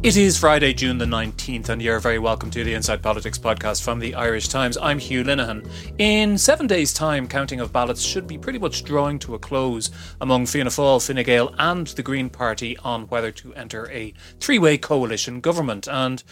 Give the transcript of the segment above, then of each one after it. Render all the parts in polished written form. It is Friday, June the 19th, and you're very welcome to the Inside Politics podcast from the Irish Times. I'm Hugh Linehan. In 7 days' time, counting of ballots should be pretty much drawing to a close among Fianna Fáil, Fine Gael and the Green Party on whether to enter a three-way coalition government. And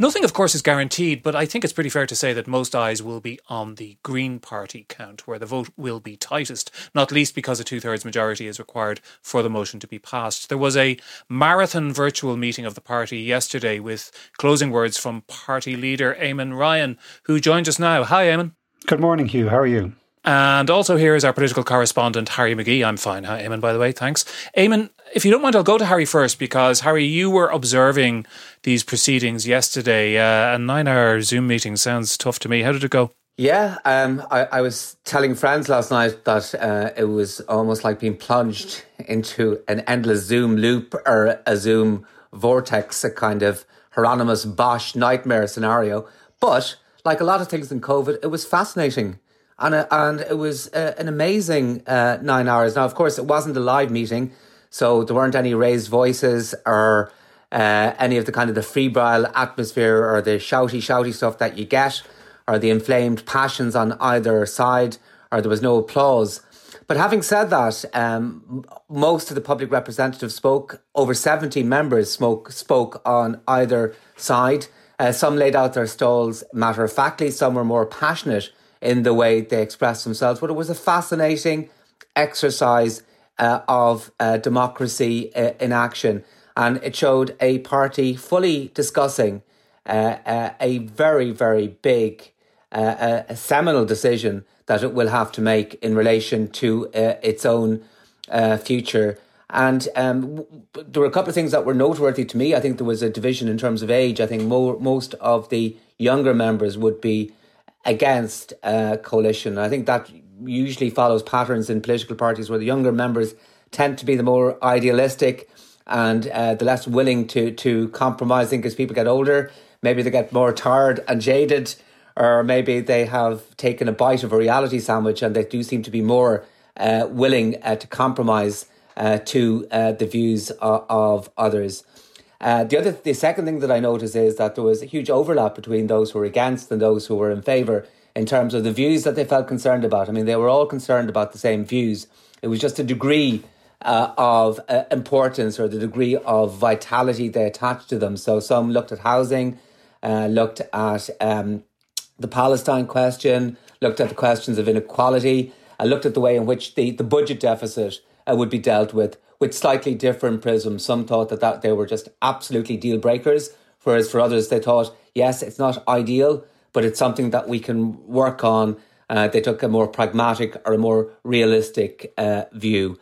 nothing, of course, is guaranteed, but I think it's pretty fair to say that most eyes will be on the Green Party count, where the vote will be tightest, not least because a two-thirds majority is required for the motion to be passed. There was a marathon virtual meeting of the party yesterday with closing words from party leader Eamon Ryan, who joins us now. Hi, Eamon. Good morning, Hugh. How are you? And also here is our political correspondent, Harry McGee. I'm fine. Hi, Eamon, by the way. Thanks. Eamon, if you don't mind, I'll go to Harry first because, Harry, you were observing these proceedings yesterday. A 9-hour Zoom meeting sounds tough to me. How did it go? Yeah, I was telling friends last night that it was almost like being plunged into an endless Zoom loop or a Zoom vortex, a kind of Hieronymus Bosch nightmare scenario. But like a lot of things in COVID, it was fascinating. And it was an amazing 9 hours. Now, of course, it wasn't a live meeting, so there weren't any raised voices or any of the kind of the febrile atmosphere or the shouty stuff that you get or the inflamed passions on either side, or there was no applause. But having said that, most of the public representatives spoke. Over 70 members spoke on either side. Some laid out their stalls matter-of-factly. Some were more passionate in the way they expressed themselves. But it was a fascinating exercise of democracy in action. And it showed a party fully discussing a very, very big, a seminal decision that it will have to make in relation to its own future. And there were a couple of things that were noteworthy to me. I think there was a division in terms of age. I think most of the younger members would be against coalition. I think that usually follows patterns in political parties where the younger members tend to be the more idealistic and the less willing to compromise. I think as people get older, maybe they get more tired and jaded, or maybe they have taken a bite of a reality sandwich and they do seem to be more willing to compromise to the views of others. The second thing that I noticed is that there was a huge overlap between those who were against and those who were in favour in terms of the views that they felt concerned about. I mean, they were all concerned about the same views. It was just a degree of importance or the degree of vitality they attached to them. So some looked at housing, looked at the Palestine question, looked at the questions of inequality, and looked at the way in which the budget deficit would be dealt with slightly different prisms. Some thought that they were just absolutely deal breakers, whereas for others they thought, yes, it's not ideal, but it's something that we can work on. They took a more pragmatic or a more realistic view.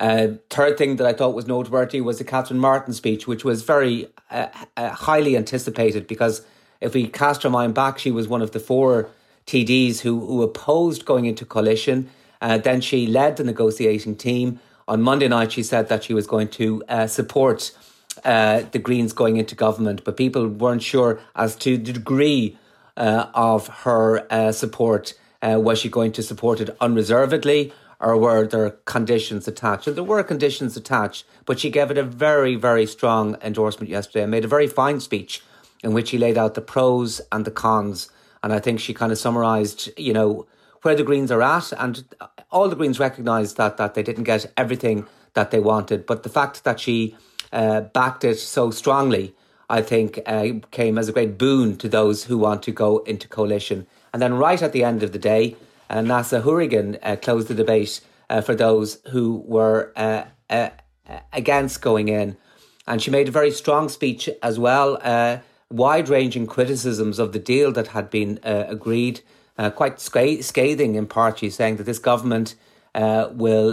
Third thing that I thought was noteworthy was the Catherine Martin speech, which was very highly anticipated because if we cast our mind back, she was one of the four TDs who opposed going into coalition. Then she led the negotiating team. On Monday night, she said that she was going to support the Greens going into government, but people weren't sure as to the degree of her support. Was she going to support it unreservedly, or were there conditions attached? And there were conditions attached, but she gave it a very, very strong endorsement yesterday and made a very fine speech in which he laid out the pros and the cons. And I think she kind of summarised, where the Greens are at, and all the Greens recognised that they didn't get everything that they wanted. But the fact that she backed it so strongly, I think, came as a great boon to those who want to go into coalition. And then right at the end of the day, Neasa Hourigan closed the debate for those who were against going in. And she made a very strong speech as well, wide-ranging criticisms of the deal that had been agreed, quite scathing in part. She's saying that this government will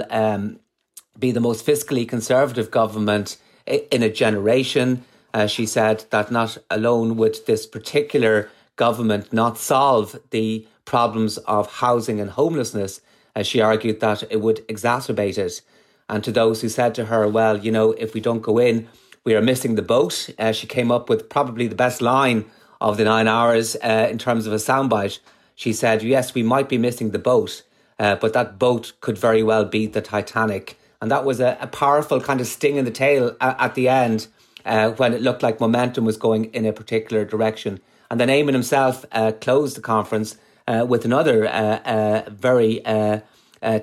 be the most fiscally conservative government in a generation. She said that not alone would this particular government not solve the problems of housing and homelessness, she argued that it would exacerbate it. And to those who said to her, well, you know, if we don't go in, we are missing the boat. She came up with probably the best line of the 9 hours in terms of a soundbite. She said, yes, we might be missing the boat, but that boat could very well be the Titanic. And that was a powerful kind of sting in the tail at the end when it looked like momentum was going in a particular direction. And then Eamon himself closed the conference with another very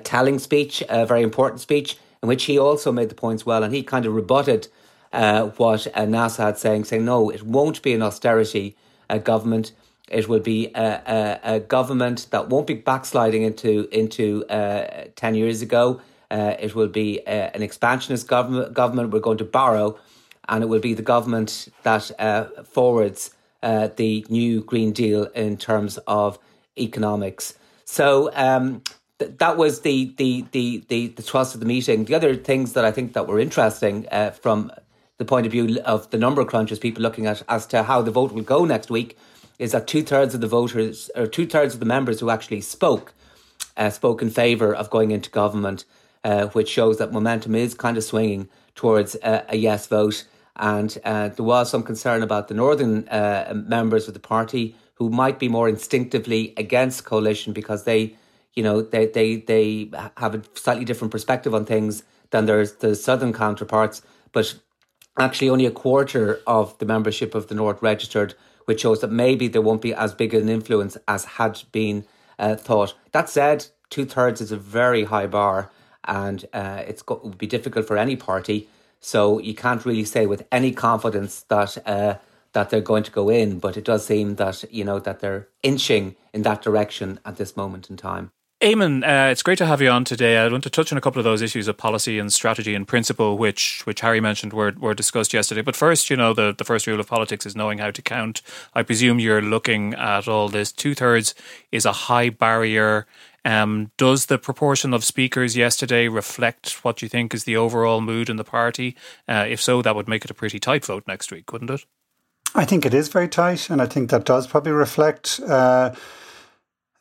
telling speech, a very important speech, in which he also made the points well. And he kind of rebutted what Neasa had saying, no, it won't be an austerity government. It will be a government that won't be backsliding into 10 years ago. It will be an expansionist government. We're going to borrow, and it will be the government that forwards the new Green Deal in terms of economics. So that was the thrust of the meeting. The other things that I think that were interesting from the point of view of the number crunchers, people looking at as to how the vote will go next week, is that two-thirds of the members who actually spoke in favour of going into government, which shows that momentum is kind of swinging towards a yes vote. And there was some concern about the northern members of the party who might be more instinctively against coalition because they have a slightly different perspective on things than the southern counterparts. But actually only a quarter of the membership of the North registered, which shows that maybe there won't be as big an influence as had been thought. That said, two-thirds is a very high bar, and it would be difficult for any party. So you can't really say with any confidence that they're going to go in. But it does seem that, you know, that they're inching in that direction at this moment in time. Eamon, it's great to have you on today. I want to touch on a couple of those issues of policy and strategy and principle, which Harry mentioned were discussed yesterday. But first, you know, the first rule of politics is knowing how to count. I presume you're looking at all this. Two-thirds is a high barrier. Does the proportion of speakers yesterday reflect what you think is the overall mood in the party? If so, that would make it a pretty tight vote next week, wouldn't it? I think it is very tight, and I think that does probably reflect...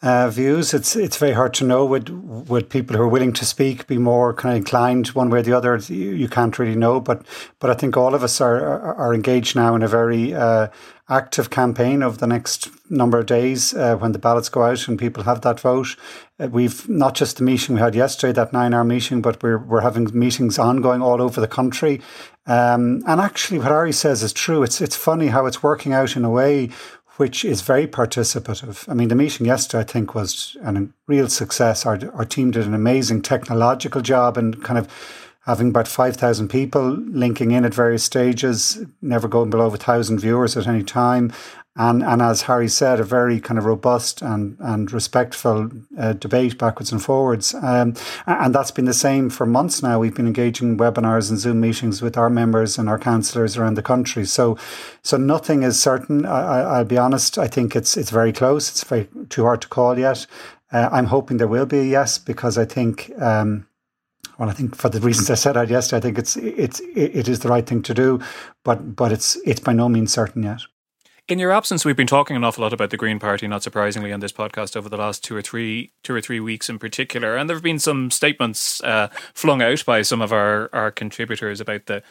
views. It's very hard to know. Would people who are willing to speak be more kind of inclined one way or the other? You can't really know. But I think all of us are engaged now in a very active campaign over the next number of days when the ballots go out and people have that vote. We've not just the meeting we had yesterday, that 9-hour meeting, but we're having meetings ongoing all over the country. And actually, what Ari says is true. It's funny how it's working out in a way which is very participative. I mean, the meeting yesterday, I think, was a real success. Our team did an amazing technological job and kind of having about 5,000 people linking in at various stages, never going below 1,000 viewers at any time. And as Harry said, a very kind of robust and respectful debate backwards and forwards. And that's been the same for months now. We've been engaging webinars and Zoom meetings with our members and our councillors around the country. So nothing is certain. I'll be honest. I think it's very close. It's too hard to call yet. I'm hoping there will be a yes, because I think... Well, I think for the reasons I set out yesterday, I think it is the right thing to do, but it's by no means certain yet. In your absence, we've been talking an awful lot about the Green Party, not surprisingly, on this podcast over the last two or three weeks in particular, and there have been some statements flung out by some of our contributors about the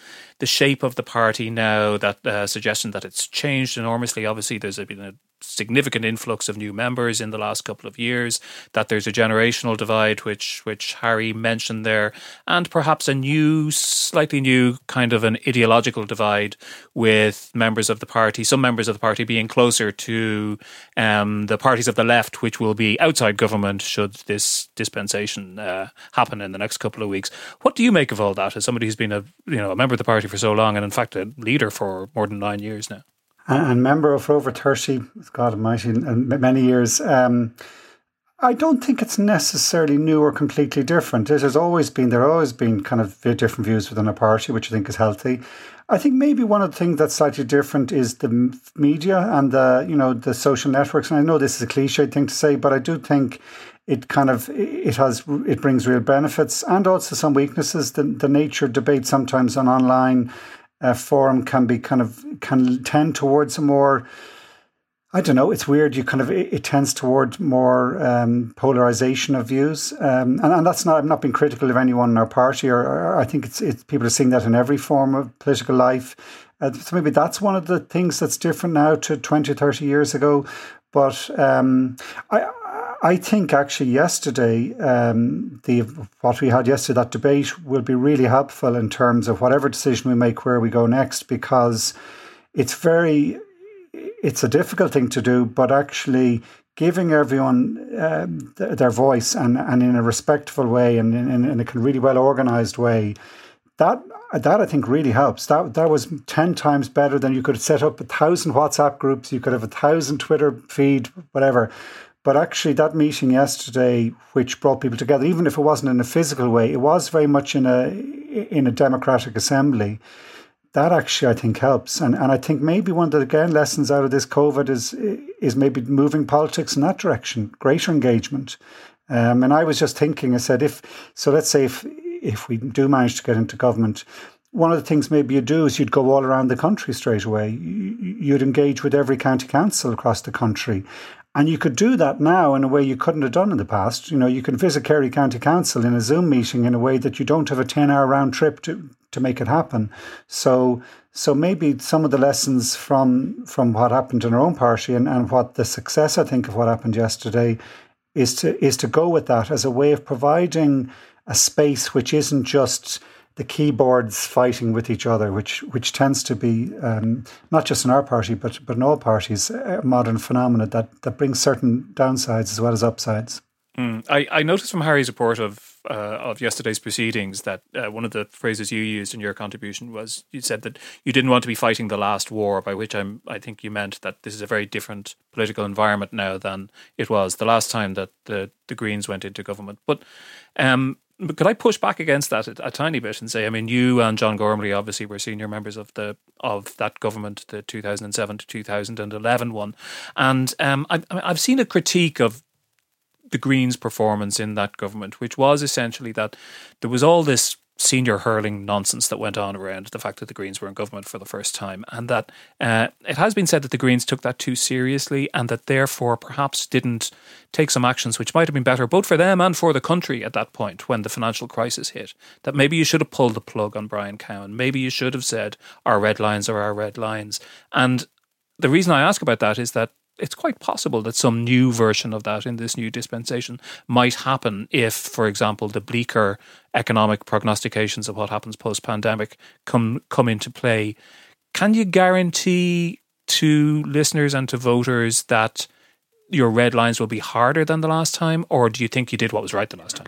shape of the party now, that suggestion that it's changed enormously. Obviously, there's been a significant influx of new members in the last couple of years, that there's a generational divide, which Harry mentioned there, and perhaps a new, slightly new kind of an ideological divide with members of the party, some members of the party being closer to the parties of the left, which will be outside government should this dispensation happen in the next couple of weeks. What do you make of all that as somebody who's been a member of the party for so long and in fact a leader for more than 9 years now? And member for over 30, God almighty, many years. I don't think it's necessarily new or completely different. There have always been kind of different views within a party, which I think is healthy. I think maybe one of the things that's slightly different is the media and the social networks. And I know this is a cliche thing to say, but I do think it brings real benefits and also some weaknesses. The nature of debate sometimes on online forum can tend towards a more, I don't know, it's weird. It tends toward more polarization of views, and that's not. I'm not being critical of anyone in our party, or I think it's people are seeing that in every form of political life. So maybe that's one of the things that's different now to 20, 30 years ago. But I think actually yesterday, what we had yesterday, that debate will be really helpful in terms of whatever decision we make where we go next, because it's a difficult thing to do, but actually giving everyone their voice and in a respectful way and in a really well organised way, that I think really helps. That was 10 times better than you could set up 1,000 WhatsApp groups, you could have 1,000 Twitter feed, whatever. But actually that meeting yesterday, which brought people together, even if it wasn't in a physical way, it was very much in a democratic assembly. That actually, I think, helps. And I think maybe one of the, again, lessons out of this COVID is maybe moving politics in that direction, greater engagement. And I was just thinking, I said, let's say if we do manage to get into government, one of the things maybe you do is you'd go all around the country straight away. You'd engage with every county council across the country. And you could do that now in a way you couldn't have done in the past. You can visit Kerry County Council in a Zoom meeting in a way that you don't have a 10-hour round trip to make it happen. So maybe some of the lessons from what happened in our own party and what the success, I think, of what happened yesterday is to go with that as a way of providing a space which isn't just the keyboards fighting with each other, which tends to be not just in our party, but in all parties, a modern phenomena that brings certain downsides as well as upsides. I noticed from Harry's report of yesterday's proceedings that one of the phrases you used in your contribution was, you said that you didn't want to be fighting the last war, by which I think you meant that this is a very different political environment now than it was the last time that the Greens went into government. But could I push back against that a tiny bit and say, I mean, you and John Gormley obviously were senior members of that government, the 2007 to 2011 one, and I've seen a critique of the Greens' performance in that government, which was essentially that there was all this senior hurling nonsense that went on around the fact that the Greens were in government for the first time, and that it has been said that the Greens took that too seriously and that therefore perhaps didn't take some actions which might have been better both for them and for the country at that point when the financial crisis hit, that maybe you should have pulled the plug on Brian Cowen, maybe you should have said our red lines are our red lines. And the reason I ask about that is that it's quite possible that some new version of that in this new dispensation might happen if, for example, the bleaker economic prognostications of what happens post-pandemic come into play. Can you guarantee to listeners and to voters that your red lines will be harder than the last time, or do you think you did what was right the last time?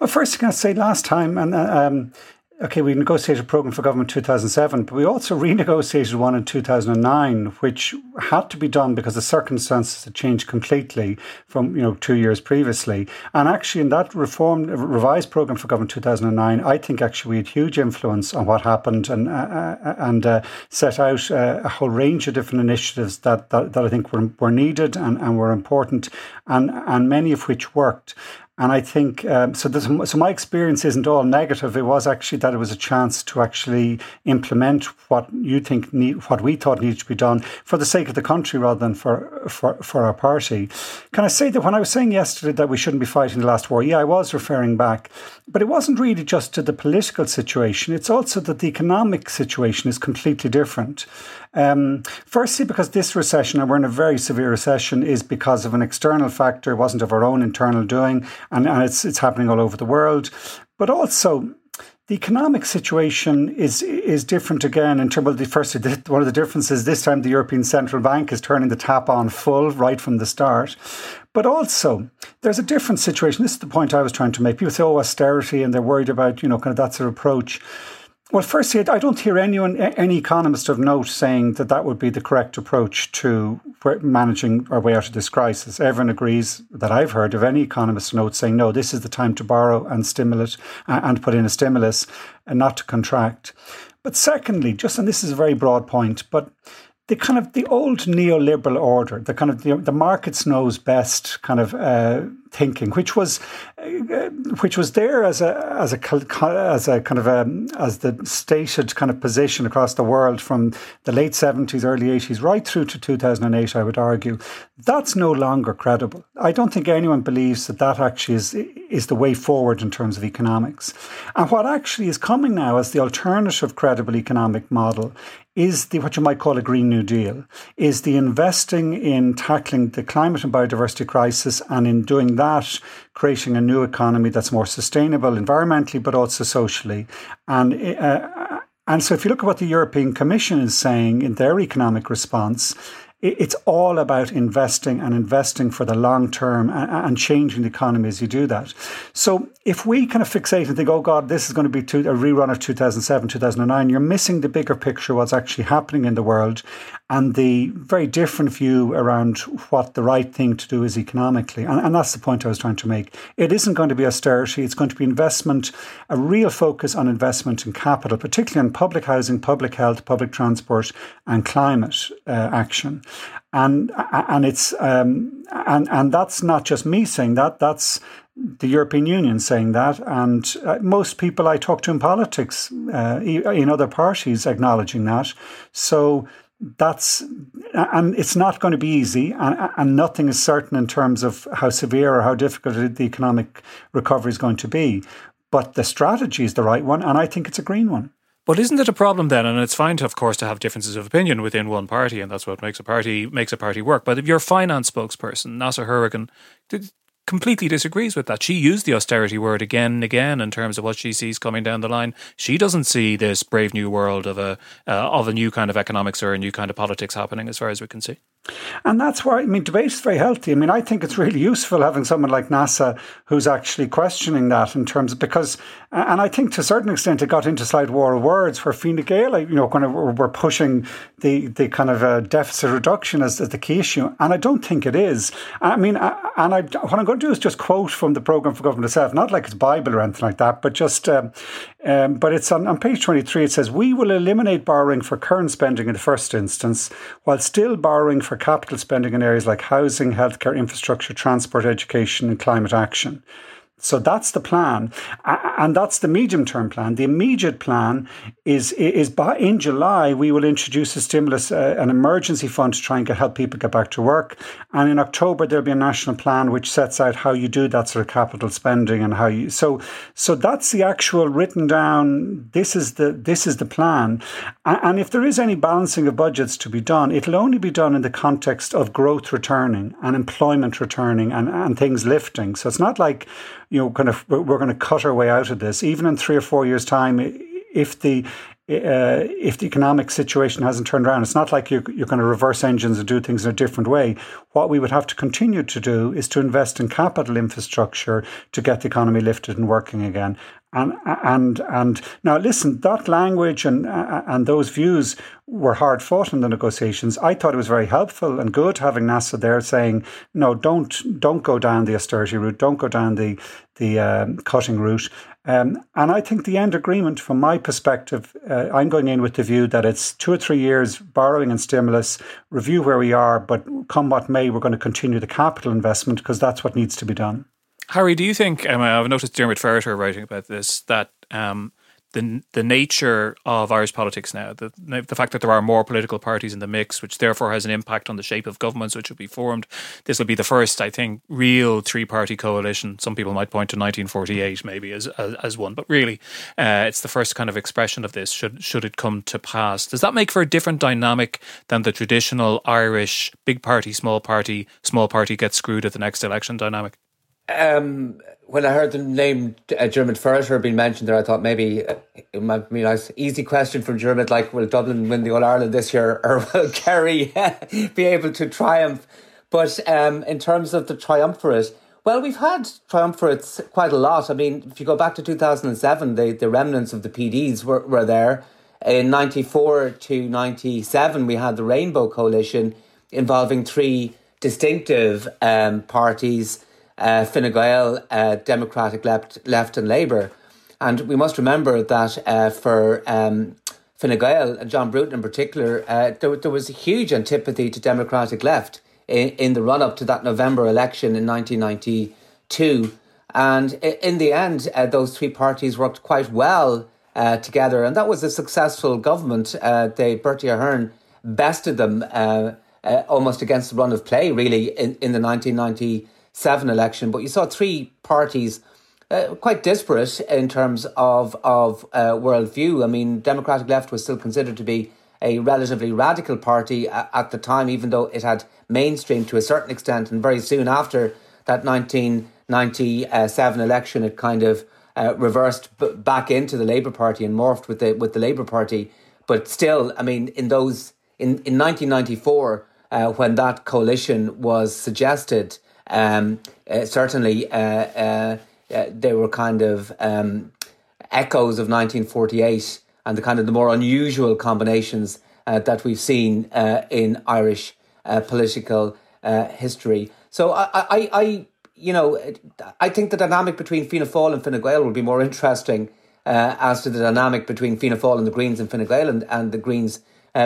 Well, first I can say last time, and okay, we negotiated a programme for government in 2007, but we also renegotiated one in 2009, which had to be done because the circumstances had changed completely from 2 years previously. And actually in that revised programme for government 2009, I think actually we had huge influence on what happened and set out a whole range of different initiatives that I think were needed and were important and many of which worked. And I think, so my experience isn't all negative. It was actually that it was a chance to actually implement what we thought needed to be done for the sake of the country rather than for our party. Can I say that when I was saying yesterday that we shouldn't be fighting the last war, I was referring back, but it wasn't really just to the political situation. It's also that the economic situation is completely different. Firstly, because this recession, and we're in a very severe recession, is because of an external factor. It wasn't of our own internal doing, and it's happening all over the world. But also, the economic situation is different again. In terms of one of the differences this time, the European Central Bank is turning the tap on full right from the start. But also, there's a different situation. This is the point I was trying to make. People say, oh, austerity, and they're worried about, kind of that sort of approach. Well, firstly, I don't hear any economist of note saying that that would be the correct approach to managing our way out of this crisis. Everyone agrees that I've heard of any economist of note saying, no, this is the time to borrow and put in a stimulus and not to contract. But secondly, and this is a very broad point, but the old neoliberal order, the markets knows best thinking, which was there as the stated kind of position across the world from the late 70s, early 80s, right through to 2008. I would argue that's no longer credible. I don't think anyone believes that actually is the way forward in terms of economics. And what actually is coming now as the alternative credible economic model is what you might call a Green New Deal, is the investing in tackling the climate and biodiversity crisis, and in doing that, creating a new economy that's more sustainable environmentally, but also socially. And so if you look at what the European Commission is saying in their economic response, it's all about investing for the long term and changing the economy as you do that. So if we kind of fixate and think, oh God, this is going to be a rerun of 2007, 2009, you're missing the bigger picture of what's actually happening in the world and the very different view around what the right thing to do is economically. And that's the point I was trying to make. It isn't going to be austerity. It's going to be investment, a real focus on investment in capital, particularly on public housing, public health, public transport and climate action. And that's not just me saying that. That's the European Union saying that, and most people I talk to in politics in other parties acknowledging that. So it's not going to be easy, and nothing is certain in terms of how severe or how difficult the economic recovery is going to be. But the strategy is the right one, and I think it's a green one. But isn't it a problem then? And it's fine, of course, to have differences of opinion within one party, and that's what makes a party work. But if your finance spokesperson, Neasa Hourigan, completely disagrees with that. She used the austerity word again and again in terms of what she sees coming down the line. She doesn't see this brave new world of a new kind of economics or a new kind of politics happening, as far as we can see. And that's why, debate is very healthy. I think it's really useful having someone like Neasa who's actually questioning that in terms of, and I think to a certain extent it got into slight war of words where Fine Gael, we're pushing the kind of deficit reduction as the key issue. And I don't think it is. What I'm going to do is just quote from the Programme for Government itself, not like it's Bible or anything like that, but just, but it's on page 23, it says, we will eliminate borrowing for current spending in the first instance, while still borrowing for capital spending in areas like housing, healthcare, infrastructure, transport, education, and climate action. So that's the plan, and that's the medium-term plan. The immediate plan is in July we will introduce a stimulus, an emergency fund to try and help people get back to work. And in October there'll be a national plan which sets out how you do that sort of capital spending and how you. So that's the actual written down. This is the plan, and if there is any balancing of budgets to be done, it'll only be done in the context of growth returning and employment returning and things lifting. So it's not like we're going to cut our way out of this. Even in 3 or 4 years' time, if the economic situation hasn't turned around, it's not like you're going to reverse engines and do things in a different way. What we would have to continue to do is to invest in capital infrastructure to get the economy lifted and working again. And now, listen, that language and those views were hard fought in the negotiations. I thought it was very helpful and good having Neasa there saying, no, don't go down the austerity route, don't go down the cutting route. And I think the end agreement, from my perspective, I'm going in with the view that it's 2 or 3 years borrowing and stimulus, review where we are, but come what may, we're going to continue the capital investment because that's what needs to be done. Harry, do you think, I've noticed Diarmaid Ferriter writing about this, that the nature of Irish politics now, the fact that there are more political parties in the mix, which therefore has an impact on the shape of governments which will be formed. This will be the first, I think, real three-party coalition. Some people might point to 1948 maybe as one, but really it's the first kind of expression of this, should it come to pass. Does that make for a different dynamic than the traditional Irish big party, small party gets screwed at the next election dynamic? When I heard the name Diarmaid Ferriter being mentioned there, I thought maybe it might be a nice, easy question from Diarmaid, like, will Dublin win the All-Ireland this year, or will Kerry be able to triumph? But in terms of the triumvirate, well, we've had triumvirates quite a lot. I mean, if you go back to 2007, the remnants of the PDs were there. In 94 to 97, we had the Rainbow Coalition involving three distinctive parties, Fine Gael, Democratic Left and Labour. And we must remember that for Fine Gael and John Bruton in particular, there was a huge antipathy to Democratic Left in the run-up to that November election in 1992. And in the end, those three parties worked quite well together. And that was a successful government. Bertie Ahern bested them almost against the run of play, really, in the 1997 election, but you saw three parties quite disparate in terms of worldview. I mean, Democratic Left was still considered to be a relatively radical party at the time, even though it had mainstreamed to a certain extent. And very soon after that 1997 election, it kind of reversed back into the Labour Party and morphed with the Labour Party. But still, I mean, in 1994, when that coalition was suggested, certainly they were kind of echoes of 1948 and the kind of the more unusual combinations that we've seen in Irish political history. So I think the dynamic between Fianna Fáil and Fine Gael will be more interesting as to the dynamic between Fianna Fáil and the Greens and Fine Gael and the Greens,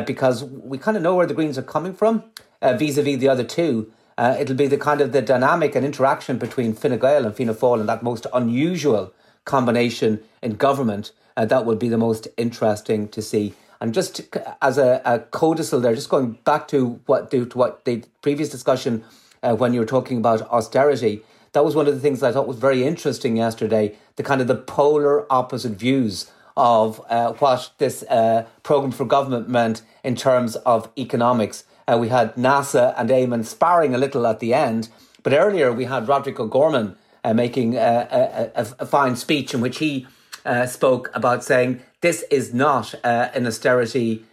because we kind of know where the Greens are coming from vis-a-vis the other two. It'll be the kind of the dynamic and interaction between Fine Gael and Fianna Fáil and that most unusual combination in government that will be the most interesting to see. And just as a codicil there, just going back to what the previous discussion when you were talking about austerity, that was one of the things that I thought was very interesting yesterday, the kind of the polar opposite views of what this programme for government meant in terms of economics. We had Neasa and Eamon sparring a little at the end. But earlier we had Roderick O'Gorman making a fine speech in which he spoke about saying this is not an austerity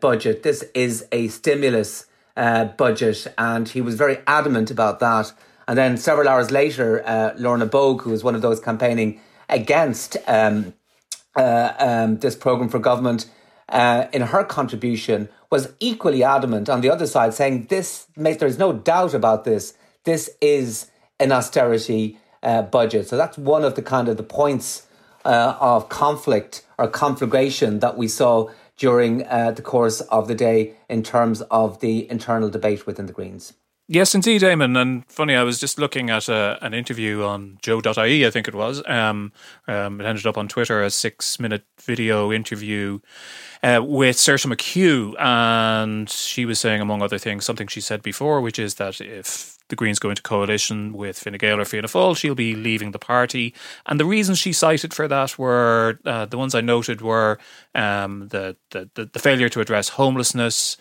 budget. This is a stimulus budget. And he was very adamant about that. And then several hours later, Lorna Bogue, who was one of those campaigning against this programme for government, in her contribution was equally adamant on the other side, saying there's no doubt about this. This is an austerity budget. So that's one of the kind of the points of conflict or conflagration that we saw during the course of the day in terms of the internal debate within the Greens. Yes, indeed, Eamon. And funny, I was just looking at an interview on joe.ie, I think it was. It ended up on Twitter, a 6-minute video interview with Saoirse McHugh. And she was saying, among other things, something she said before, which is that if the Greens go into coalition with Fine Gael or Fianna Fáil, she'll be leaving the party. And the reasons she cited for that were, the ones I noted were the failure to address homelessness,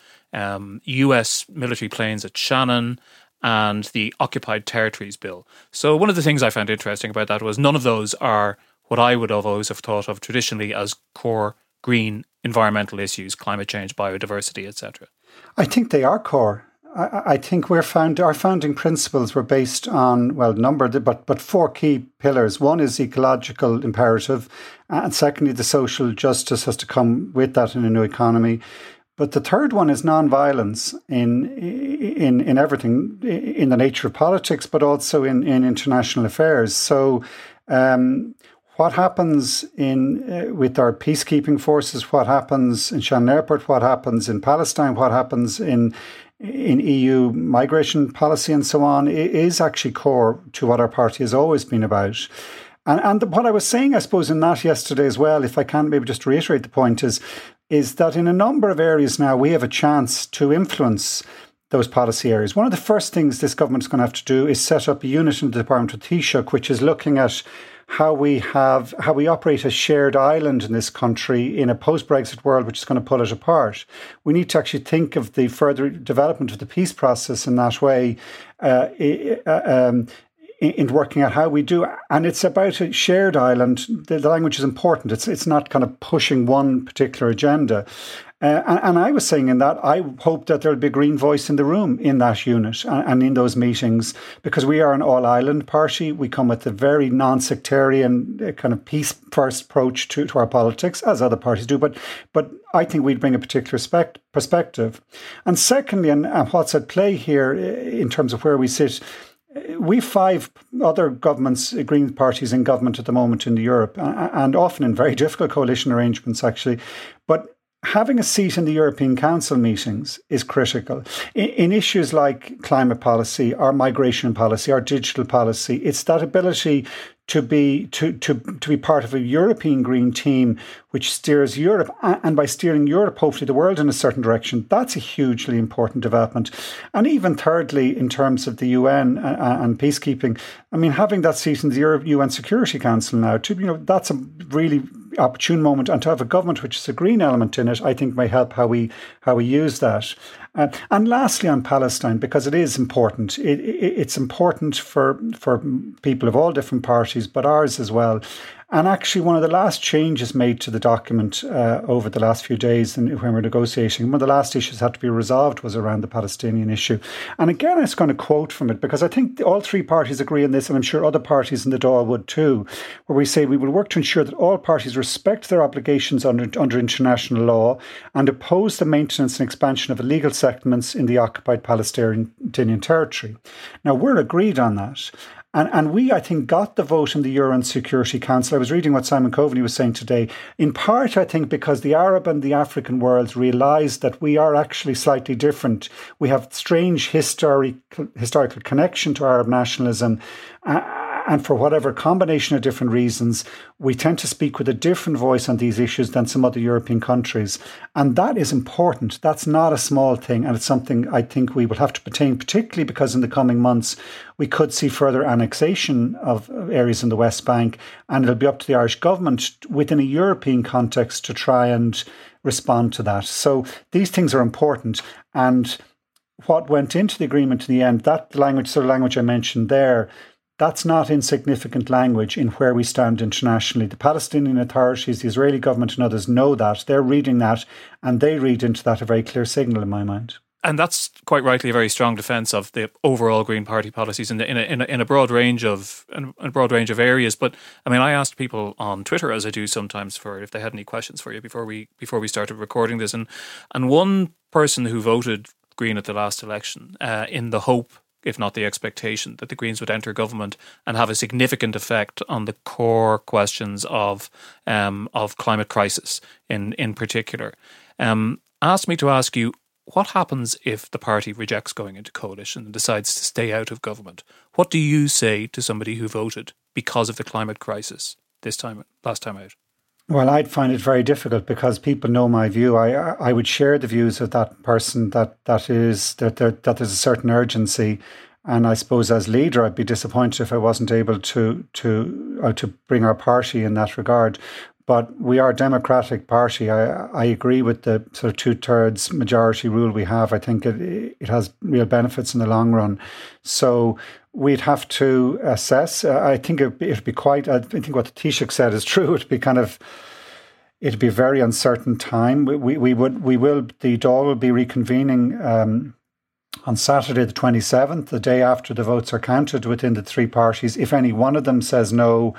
US military planes at Shannon, and the Occupied Territories Bill. So one of the things I found interesting about that was none of those are what I would have always have thought of traditionally as core green environmental issues, climate change, biodiversity, etc. I think they are core. I think our founding principles were based on, but four key pillars. One is ecological imperative, and secondly, the social justice has to come with that in a new economy. But the third one is non-violence in everything, in the nature of politics, but also in international affairs. So what happens with our peacekeeping forces, what happens in Shannon Airport, what happens in Palestine, what happens in EU migration policy and so on, is actually core to what our party has always been about. And what I was saying, I suppose, in that yesterday as well, if I can maybe just reiterate the point, is that in a number of areas now we have a chance to influence those policy areas. One of the first things this government is going to have to do is set up a unit in the Department of Taoiseach, which is looking at how we operate a shared island in this country in a post-Brexit world, which is going to pull it apart. We need to actually think of the further development of the peace process in that way, in working out how we do. And it's about a shared island. The language is important. It's not kind of pushing one particular agenda. And I was saying in that, I hope that there'll be a green voice in the room in that unit and in those meetings, because we are an all-island party. We come with a very non-sectarian kind of peace-first approach to our politics, as other parties do. But I think we'd bring a particular perspective. And secondly, and what's at play here in terms of where we sit, we five other governments, Green parties in government at the moment in Europe, and often in very difficult coalition arrangements, actually. But having a seat in the European Council meetings is critical. In issues like climate policy, our migration policy, our digital policy, it's that ability to be part of a European green team which steers Europe, and by steering Europe, hopefully the world in a certain direction. That's a hugely important development. And even thirdly, in terms of the UN and peacekeeping, I mean, having that seat in the UN Security Council now, that's a really opportune moment, and to have a government which is a green element in it, I think may help how we use that. And lastly, on Palestine, because it is important, it's important for people of all different parties, but ours as well. And actually, one of the last changes made to the document over the last few days, and when we're negotiating, one of the last issues had to be resolved was around the Palestinian issue. And again, I'm going to quote from it, because I think all three parties agree on this, and I'm sure other parties in the Dáil would too, where we say we will work to ensure that all parties respect their obligations under international law and oppose the maintenance and expansion of illegal settlements in the occupied Palestinian territory. Now, we're agreed on that. And we, I think, got the vote in the UN Security Council. I was reading what Simon Coveney was saying today, in part, I think, because the Arab and the African worlds realised that we are actually slightly different. We have strange historical connection to Arab nationalism. And for whatever combination of different reasons, we tend to speak with a different voice on these issues than some other European countries. And that is important. That's not a small thing. And it's something I think we will have to pertain, particularly because in the coming months, we could see further annexation of areas in the West Bank. And it'll be up to the Irish government within a European context to try and respond to that. So these things are important. And what went into the agreement in the end, that language, sort of language I mentioned there, that's not insignificant language in where we stand internationally. The Palestinian authorities, the Israeli government and others know that. They're reading that, and they read into that a very clear signal in my mind. And that's quite rightly a very strong defence of the overall Green Party policies in a broad range of areas. But I mean, I asked people on Twitter, as I do sometimes, for if they had any questions for you before we started recording this, and one person who voted Green at the last election in the hope, if not the expectation, that the Greens would enter government and have a significant effect on the core questions of climate crisis in particular, asked me to ask you, what happens if the party rejects going into coalition and decides to stay out of government? What do you say to somebody who voted because of the climate crisis last time out? Well, I'd find it very difficult because people know my view. I would share the views of that person that there's a certain urgency, and I suppose as leader I'd be disappointed if I wasn't able to bring our party in that regard. But we are a democratic party. I agree with the sort of 2/3 majority rule we have. I think it has real benefits in the long run. So we'd have to assess. I think it'd be quite. I think what the Taoiseach said is true. It'd be a very uncertain time. The Dáil will be reconvening on Saturday the 27th, the day after the votes are counted within the three parties. If any one of them says no,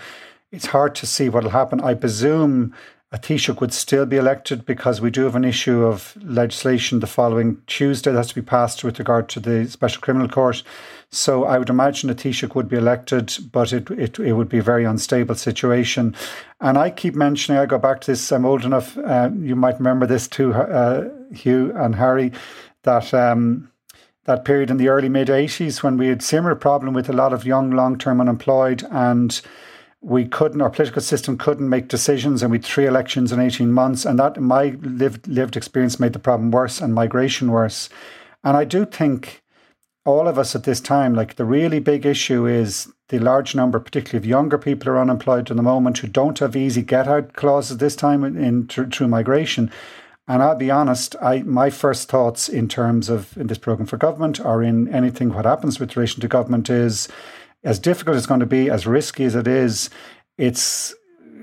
it's hard to see what will happen. I presume a Taoiseach would still be elected because we do have an issue of legislation the following Tuesday that has to be passed with regard to the Special Criminal Court. So I would imagine a Taoiseach would be elected, but it would be a very unstable situation. And I keep mentioning, I go back to this, I'm old enough, you might remember this too, Hugh and Harry, that period in the early mid-80s when we had similar problem with a lot of young long-term unemployed, and we couldn't, our political system couldn't make decisions, and we had 3 elections in 18 months. And that, in my lived experience, made the problem worse and migration worse. And I do think all of us at this time, like, the really big issue is the large number, particularly of younger people who are unemployed at the moment, who don't have easy get-out clauses this time through migration. And I'll be honest, my first thoughts in terms of in this programme for government or in anything what happens with relation to government is, as difficult as it's going to be, as risky as it is,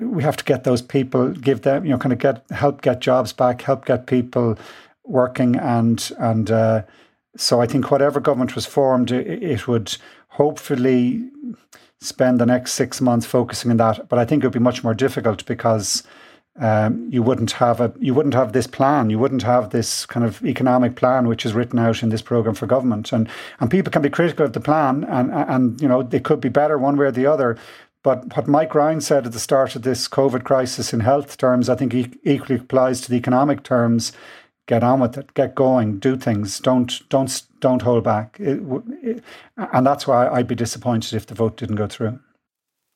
we have to get those people, give them, you know, kind of help get jobs back, help get people working. And so I think whatever government was formed, it would hopefully spend the next 6 months focusing on that. But I think it would be much more difficult because you wouldn't have this plan. You wouldn't have this kind of economic plan which is written out in this programme for government. And people can be critical of the plan, and you know, they could be better one way or the other. But what Mike Ryan said at the start of this COVID crisis in health terms, I think equally applies to the economic terms. Get on with it. Get going. Do things. Don't hold back. And that's why I'd be disappointed if the vote didn't go through.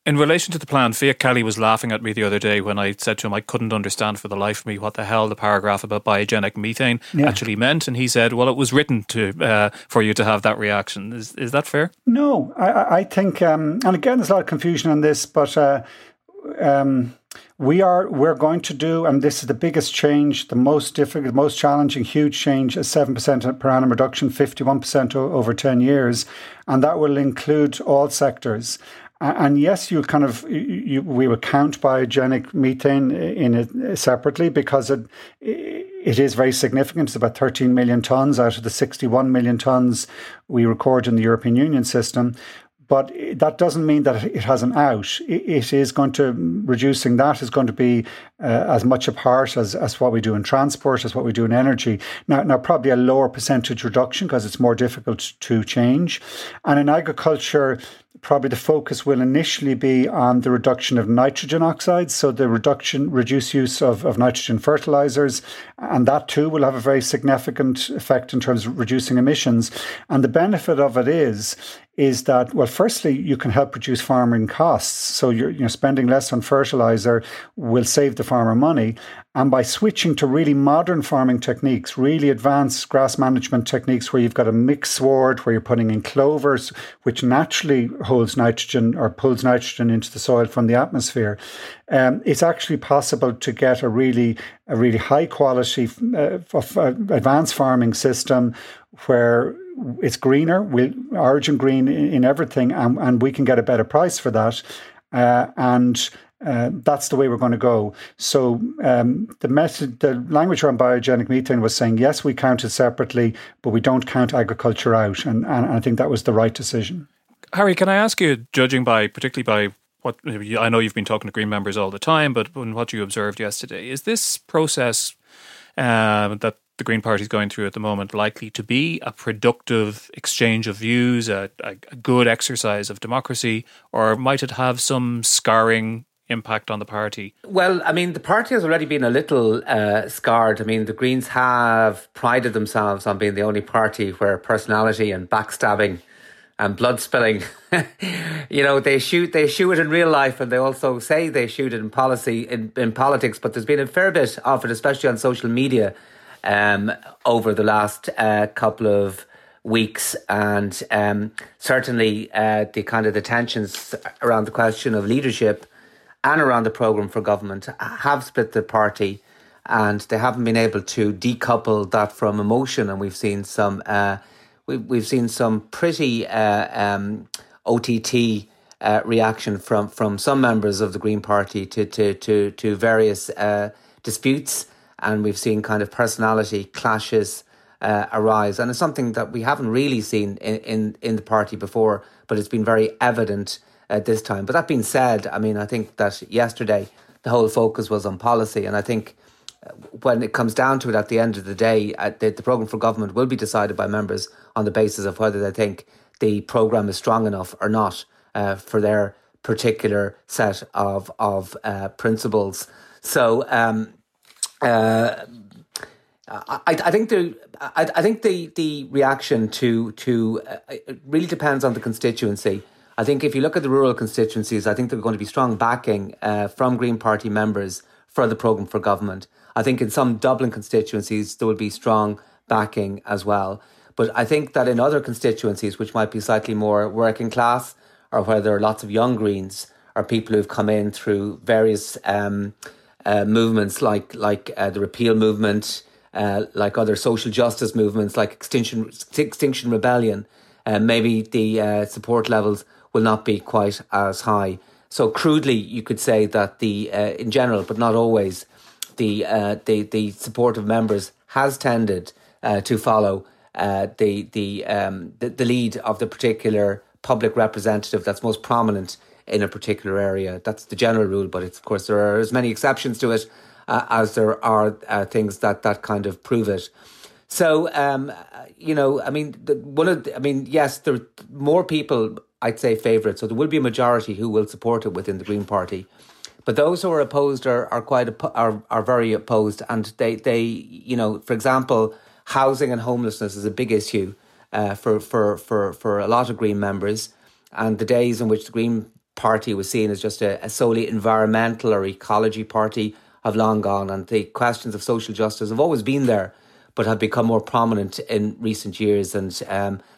In relation to the plan, Fear Kelly was laughing at me the other day when I said to him I couldn't understand for the life of me what the hell the paragraph about biogenic methane actually meant, and he said, well, it was written to for you to have that reaction. Is that fair? No, I think, and again, there's a lot of confusion on this, but we're going to do, and this is the biggest change, the most difficult, most challenging, huge change, a 7% per annum reduction, 51% over 10 years, and that will include all sectors. And yes, we will count biogenic methane in it separately because it is very significant. It's about 13 million tonnes out of the 61 million tonnes we record in the European Union system. But that doesn't mean that it has an out. It is going to, reducing that is going to be as much a part as what we do in transport, as what we do in energy. Now probably a lower percentage reduction because it's more difficult to change. And in agriculture, probably the focus will initially be on the reduction of nitrogen oxides, so the reduced use of nitrogen fertilizers, and that too will have a very significant effect in terms of reducing emissions. And the benefit of it is that, well, firstly, you can help reduce farming costs, so you're spending less on fertilizer will save the farmer money. And by switching to really modern farming techniques, really advanced grass management techniques where you've got a mixed sward, where you're putting in clovers, which naturally holds nitrogen or pulls nitrogen into the soil from the atmosphere, it's actually possible to get a really high quality advanced farming system where it's greener, origin green in everything, and we can get a better price for that. That's the way we're going to go. So the language around biogenic methane was saying, yes, we count it separately, but we don't count agriculture out. And I think that was the right decision. Harry, can I ask you, judging by, particularly by what, I know you've been talking to Green members all the time, but what you observed yesterday, is this process that the Green Party is going through at the moment likely to be a productive exchange of views, a good exercise of democracy, or might it have some scarring impact on the party? Well, I mean, the party has already been a little scarred. I mean, the Greens have prided themselves on being the only party where personality and backstabbing and blood spilling, you know, they shoot it in real life, and they also say they shoot it in policy, in politics. But there's been a fair bit of it, especially on social media, over the last couple of weeks, and certainly the kind of the tensions around the question of leadership and around the programme for government have split the party, and they haven't been able to decouple that from emotion. And we've seen some pretty OTT reaction from some members of the Green Party to various disputes, and we've seen kind of personality clashes arise. And it's something that we haven't really seen in the party before, but it's been very evident at this time. But that being said, I mean, I think that yesterday the whole focus was on policy. And I think when it comes down to it, at the end of the day, the programme for government will be decided by members on the basis of whether they think the programme is strong enough or not for their particular set of principles. So I think the reaction to it really depends on the constituency. I think if you look at the rural constituencies, I think there's going to be strong backing from Green Party members for the programme for government. I think in some Dublin constituencies, there will be strong backing as well. But I think that in other constituencies, which might be slightly more working class, or where there are lots of young Greens, or people who've come in through various movements like the repeal movement, like other social justice movements, like Extinction Rebellion, maybe the support levels will not be quite as high. So crudely, you could say that in general, but not always, the support of members has tended to follow the lead of the particular public representative that's most prominent in a particular area. That's the general rule, but it's, of course, there are as many exceptions to it as there are things that kind of prove it. So, yes, there are more people, I'd say, favourite. So there will be a majority who will support it within the Green Party. But those who are opposed are very opposed. And they for example, housing and homelessness is a big issue for a lot of Green members. And the days in which the Green Party was seen as just a solely environmental or ecology party have long gone. And the questions of social justice have always been there, but have become more prominent in recent years. And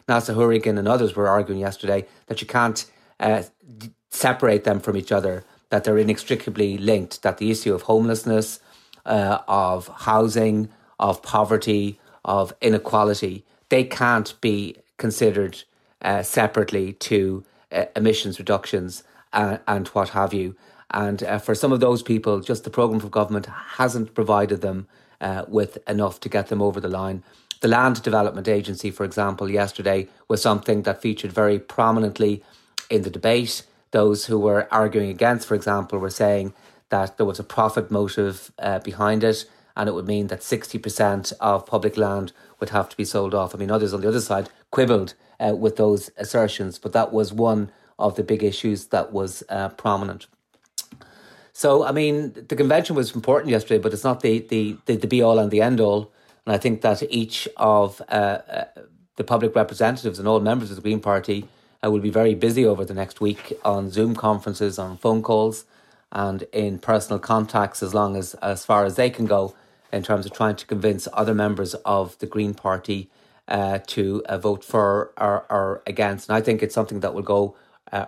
Neasa Hourigan and others were arguing yesterday that you can't separate them from each other, that they're inextricably linked, that the issue of homelessness, of housing, of poverty, of inequality, they can't be considered separately to emissions reductions and what have you. And for some of those people, just the programme for government hasn't provided them with enough to get them over the line. The Land Development Agency, for example, yesterday was something that featured very prominently in the debate. Those who were arguing against, for example, were saying that there was a profit motive behind it, and it would mean that 60% of public land would have to be sold off. I mean, others on the other side quibbled with those assertions, but that was one of the big issues that was prominent. So, I mean, the convention was important yesterday, but it's not the be-all and the end-all. And I think that each of the public representatives and all members of the Green Party will be very busy over the next week on Zoom conferences, on phone calls, and in personal contacts as far as they can go in terms of trying to convince other members of the Green Party to vote for or against. And I think it's something that will go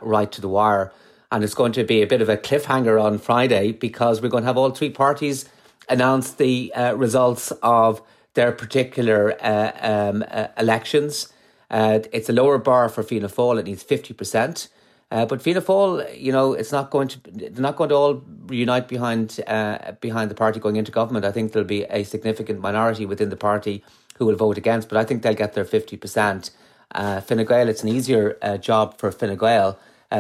right to the wire. And it's going to be a bit of a cliffhanger on Friday, because we're going to have all three parties announce the results of their particular elections. It's a lower bar for Fianna Fáil. It needs 50%. But Fianna Fáil, it's not going to. They're not going to all reunite behind the party going into government. I think there'll be a significant minority within the party who will vote against, but I think they'll get their 50%. Fine Gael, it's an easier job for Fine Gael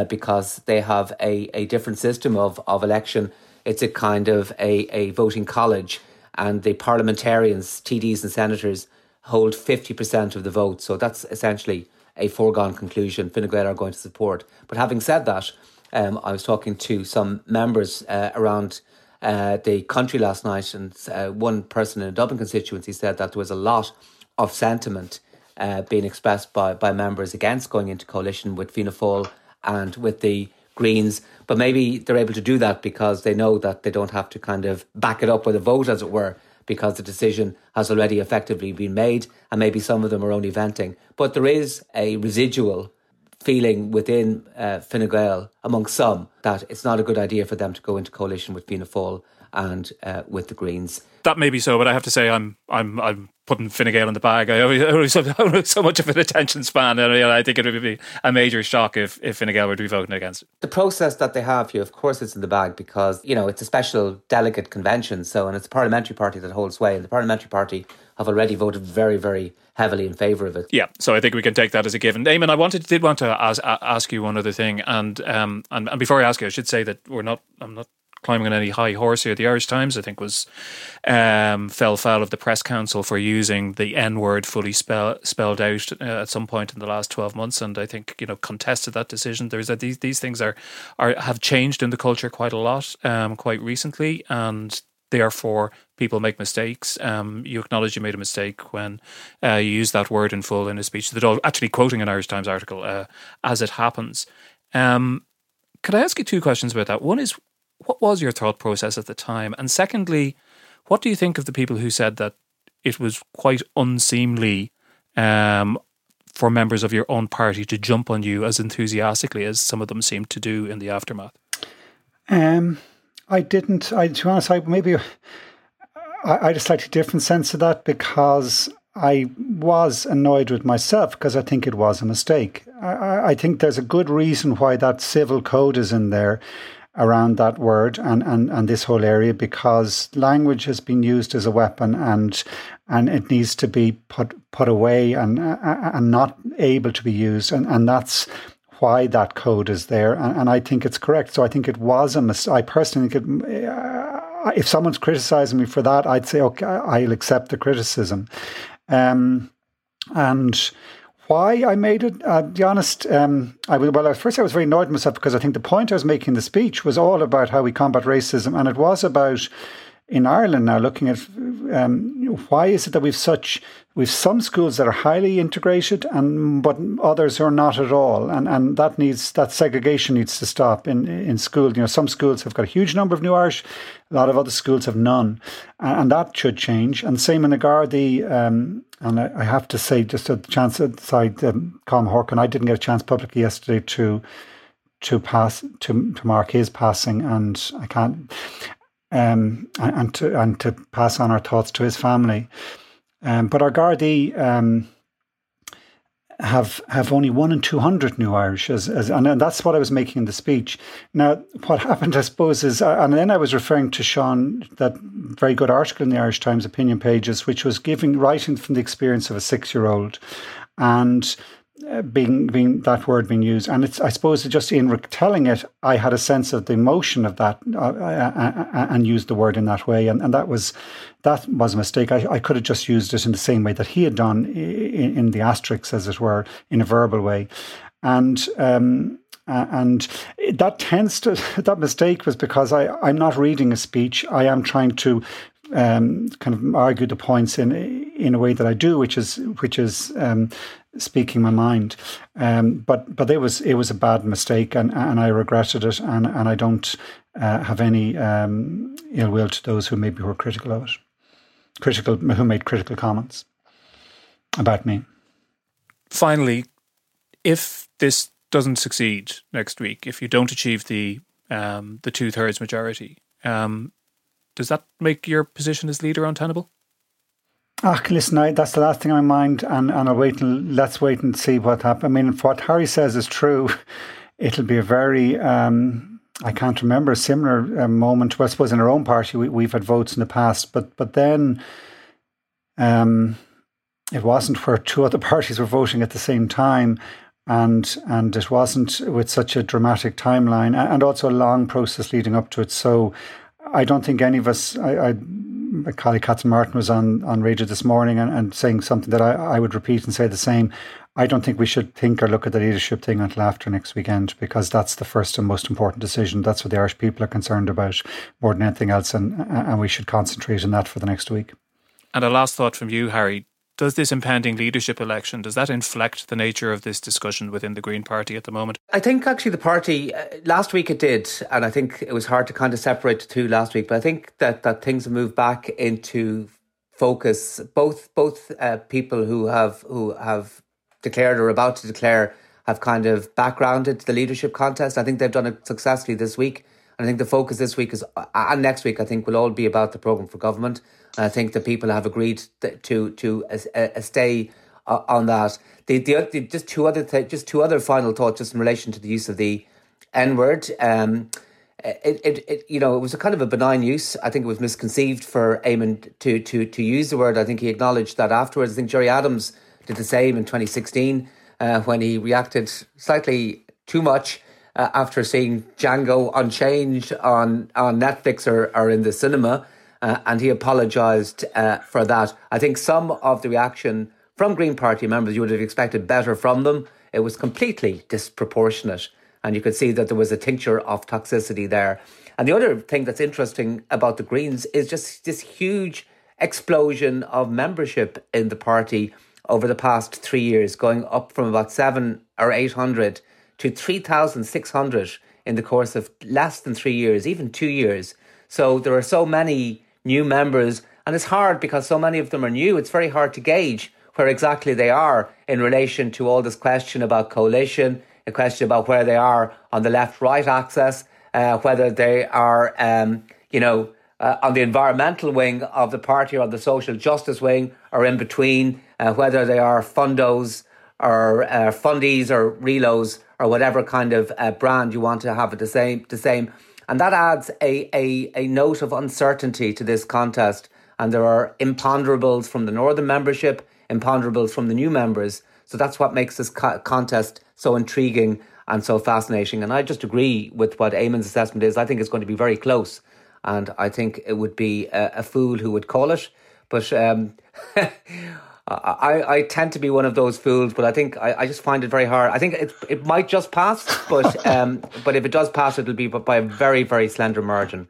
because they have a different system of election. It's a kind of a voting college, and the parliamentarians, TDs and senators, hold 50% of the vote. So that's essentially a foregone conclusion Fine Gael are going to support. But having said that, I was talking to some members around the country last night, and one person in a Dublin constituency said that there was a lot of sentiment being expressed by members against going into coalition with Fianna Fáil and with the Greens. But maybe they're able to do that because they know that they don't have to kind of back it up with a vote, as it were, because the decision has already effectively been made, and maybe some of them are only venting. But there is a residual feeling within Fine Gael, among some, that it's not a good idea for them to go into coalition with Fianna Fáil and with the Greens. That may be so, but I have to say I'm putting Fine Gael in the bag. I owe so much of an attention span, and I think it would be a major shock if Fine Gael were to be voting against it. The process that they have here, of course, it's in the bag because, it's a special delegate convention, and it's a parliamentary party that holds sway, and the parliamentary party have already voted very, very heavily in favour of it. Yeah, so I think we can take that as a given. Eamon, I did want to ask you one other thing, and before I ask you, I should say that I'm not climbing on any high horse here. The Irish Times, I think, was fell foul of the Press Council for using the N-word fully spelled out at some point in the last 12 months, and I think contested that decision. There's these things have changed in the culture quite a lot, quite recently, and therefore people make mistakes. You acknowledge you made a mistake when you used that word in full in a speech, that actually quoting an Irish Times article, as it happens. Could I ask you two questions about that? One is, what was your thought process at the time? And secondly, what do you think of the people who said that it was quite unseemly for members of your own party to jump on you as enthusiastically as some of them seemed to do in the aftermath? I didn't. To be honest, I just liked a different sense of that, because I was annoyed with myself because I think it was a mistake. I think there's a good reason why that civil code is in there around that word and this whole area, because language has been used as a weapon and it needs to be put away and not able to be used. And that's why that code is there. And I think it's correct. So I think it was a mistake. I personally think it... if someone's criticising me for that, I'd say, okay, I'll accept the criticism. And why I made it, to be honest, at first I was very annoyed with myself, because I think the point I was making in the speech was all about how we combat racism. And it was about, in Ireland now, looking at why is it that we've some schools that are highly integrated but others are not at all, and that segregation needs to stop in school. You know, some schools have got a huge number of New Irish, a lot of other schools have none, and that should change. And same in the Gardaí, and I have to say, just a chance aside, Colm Horkin, I didn't get a chance publicly yesterday to mark his passing, and I can't. And to pass on our thoughts to his family, but our Gardaí have only 1 in 200 New Irish, and that's what I was making in the speech. Now, what happened, I suppose, is, and then I was referring to Sean, that very good article in the Irish Times opinion pages, which was writing from the experience of a 6-year-old, and being that word being used, and it's, I suppose, just in retelling it, I had a sense of the emotion of that, and used the word in that way, and that was a mistake. I could have just used it in the same way that he had done, in the asterisks, as it were, in a verbal way, and that tends to that mistake was because I'm not reading a speech. I am trying to kind of argue the points in a way that I do, which is speaking my mind, but it was a bad mistake, and I regretted it, and I don't have any ill will to those who were critical of it, who made critical comments about me. Finally, if this doesn't succeed next week, if you don't achieve the 2/3 majority, does that make your position as leader untenable? Listen, that's the last thing on my mind, and I'll wait. Let's wait and see what happens. I mean, if what Harry says is true, it'll be a very, I can't remember a similar moment. Well, I suppose in our own party, we've had votes in the past, but then it wasn't where two other parties were voting at the same time, and it wasn't with such a dramatic timeline, and also a long process leading up to it. So I don't think any of us... My colleague Catherine Martin was on radio this morning and saying something that I would repeat and say the same. I don't think we should think or look at the leadership thing until after next weekend, because that's the first and most important decision. That's what the Irish people are concerned about more than anything else, and we should concentrate on that for the next week. And a last thought from you, Harry. Does this impending leadership election, does that inflect the nature of this discussion within the Green Party at the moment? I think actually the party, last week it did, and I think it was hard to kind of separate the two last week, but I think that things have moved back into focus. Both people who have declared or about to declare have kind of backgrounded the leadership contest. I think they've done it successfully this week. And I think the focus this week and next week, I think, will all be about the programme for government. And I think the people have agreed to stay on that. Just two other final thoughts, just in relation to the use of the N-word. It was a kind of a benign use. I think it was misconceived for Eamon to use the word. I think he acknowledged that afterwards. I think Gerry Adams did the same in 2016 when he reacted slightly too much after seeing Django Unchained on Netflix or in the cinema. And he apologised for that. I think some of the reaction from Green Party members, you would have expected better from them. It was completely disproportionate. And you could see that there was a tincture of toxicity there. And the other thing that's interesting about the Greens is just this huge explosion of membership in the party over the past 3 years, going up from about 700 or 800 to 3,600 in the course of less than 3 years, even 2 years. So there are so many new members, and it's hard because so many of them are new. It's very hard to gauge where exactly they are in relation to all this question about coalition, a question about where they are on the left-right axis, whether they are, on the environmental wing of the party or on the social justice wing or in between, whether they are fundos or fundies or relos or whatever kind of brand you want to have it the same. And that adds a note of uncertainty to this contest. And there are imponderables from the Northern membership, imponderables from the new members. So that's what makes this contest so intriguing and so fascinating. And I just agree with what Eamon's assessment is. I think it's going to be very close. And I think it would be a fool who would call it. But I tend to be one of those fools, but I think I just find it very hard. I think it might just pass, but but if it does pass, it'll be by a very, very slender margin.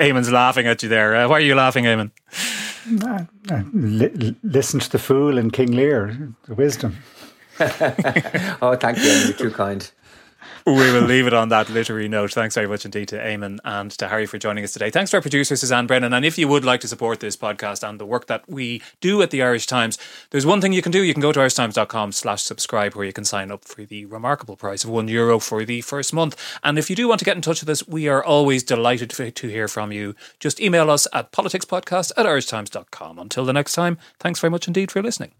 Eamon's laughing at you there. Why are you laughing, Eamon? Listen to the fool in King Lear, the wisdom. Oh, thank you, Eamon. You're too kind. We will leave it on that literary note. Thanks very much indeed to Eamon and to Harry for joining us today. Thanks to our producer, Suzanne Brennan. And if you would like to support this podcast and the work that we do at the Irish Times, there's one thing you can do. You can go to irishtimes.com/subscribe, where you can sign up for the remarkable price of €1 for the first month. And if you do want to get in touch with us, we are always delighted to hear from you. Just email us at politicspodcast@irishtimes.com. Until the next time, thanks very much indeed for listening.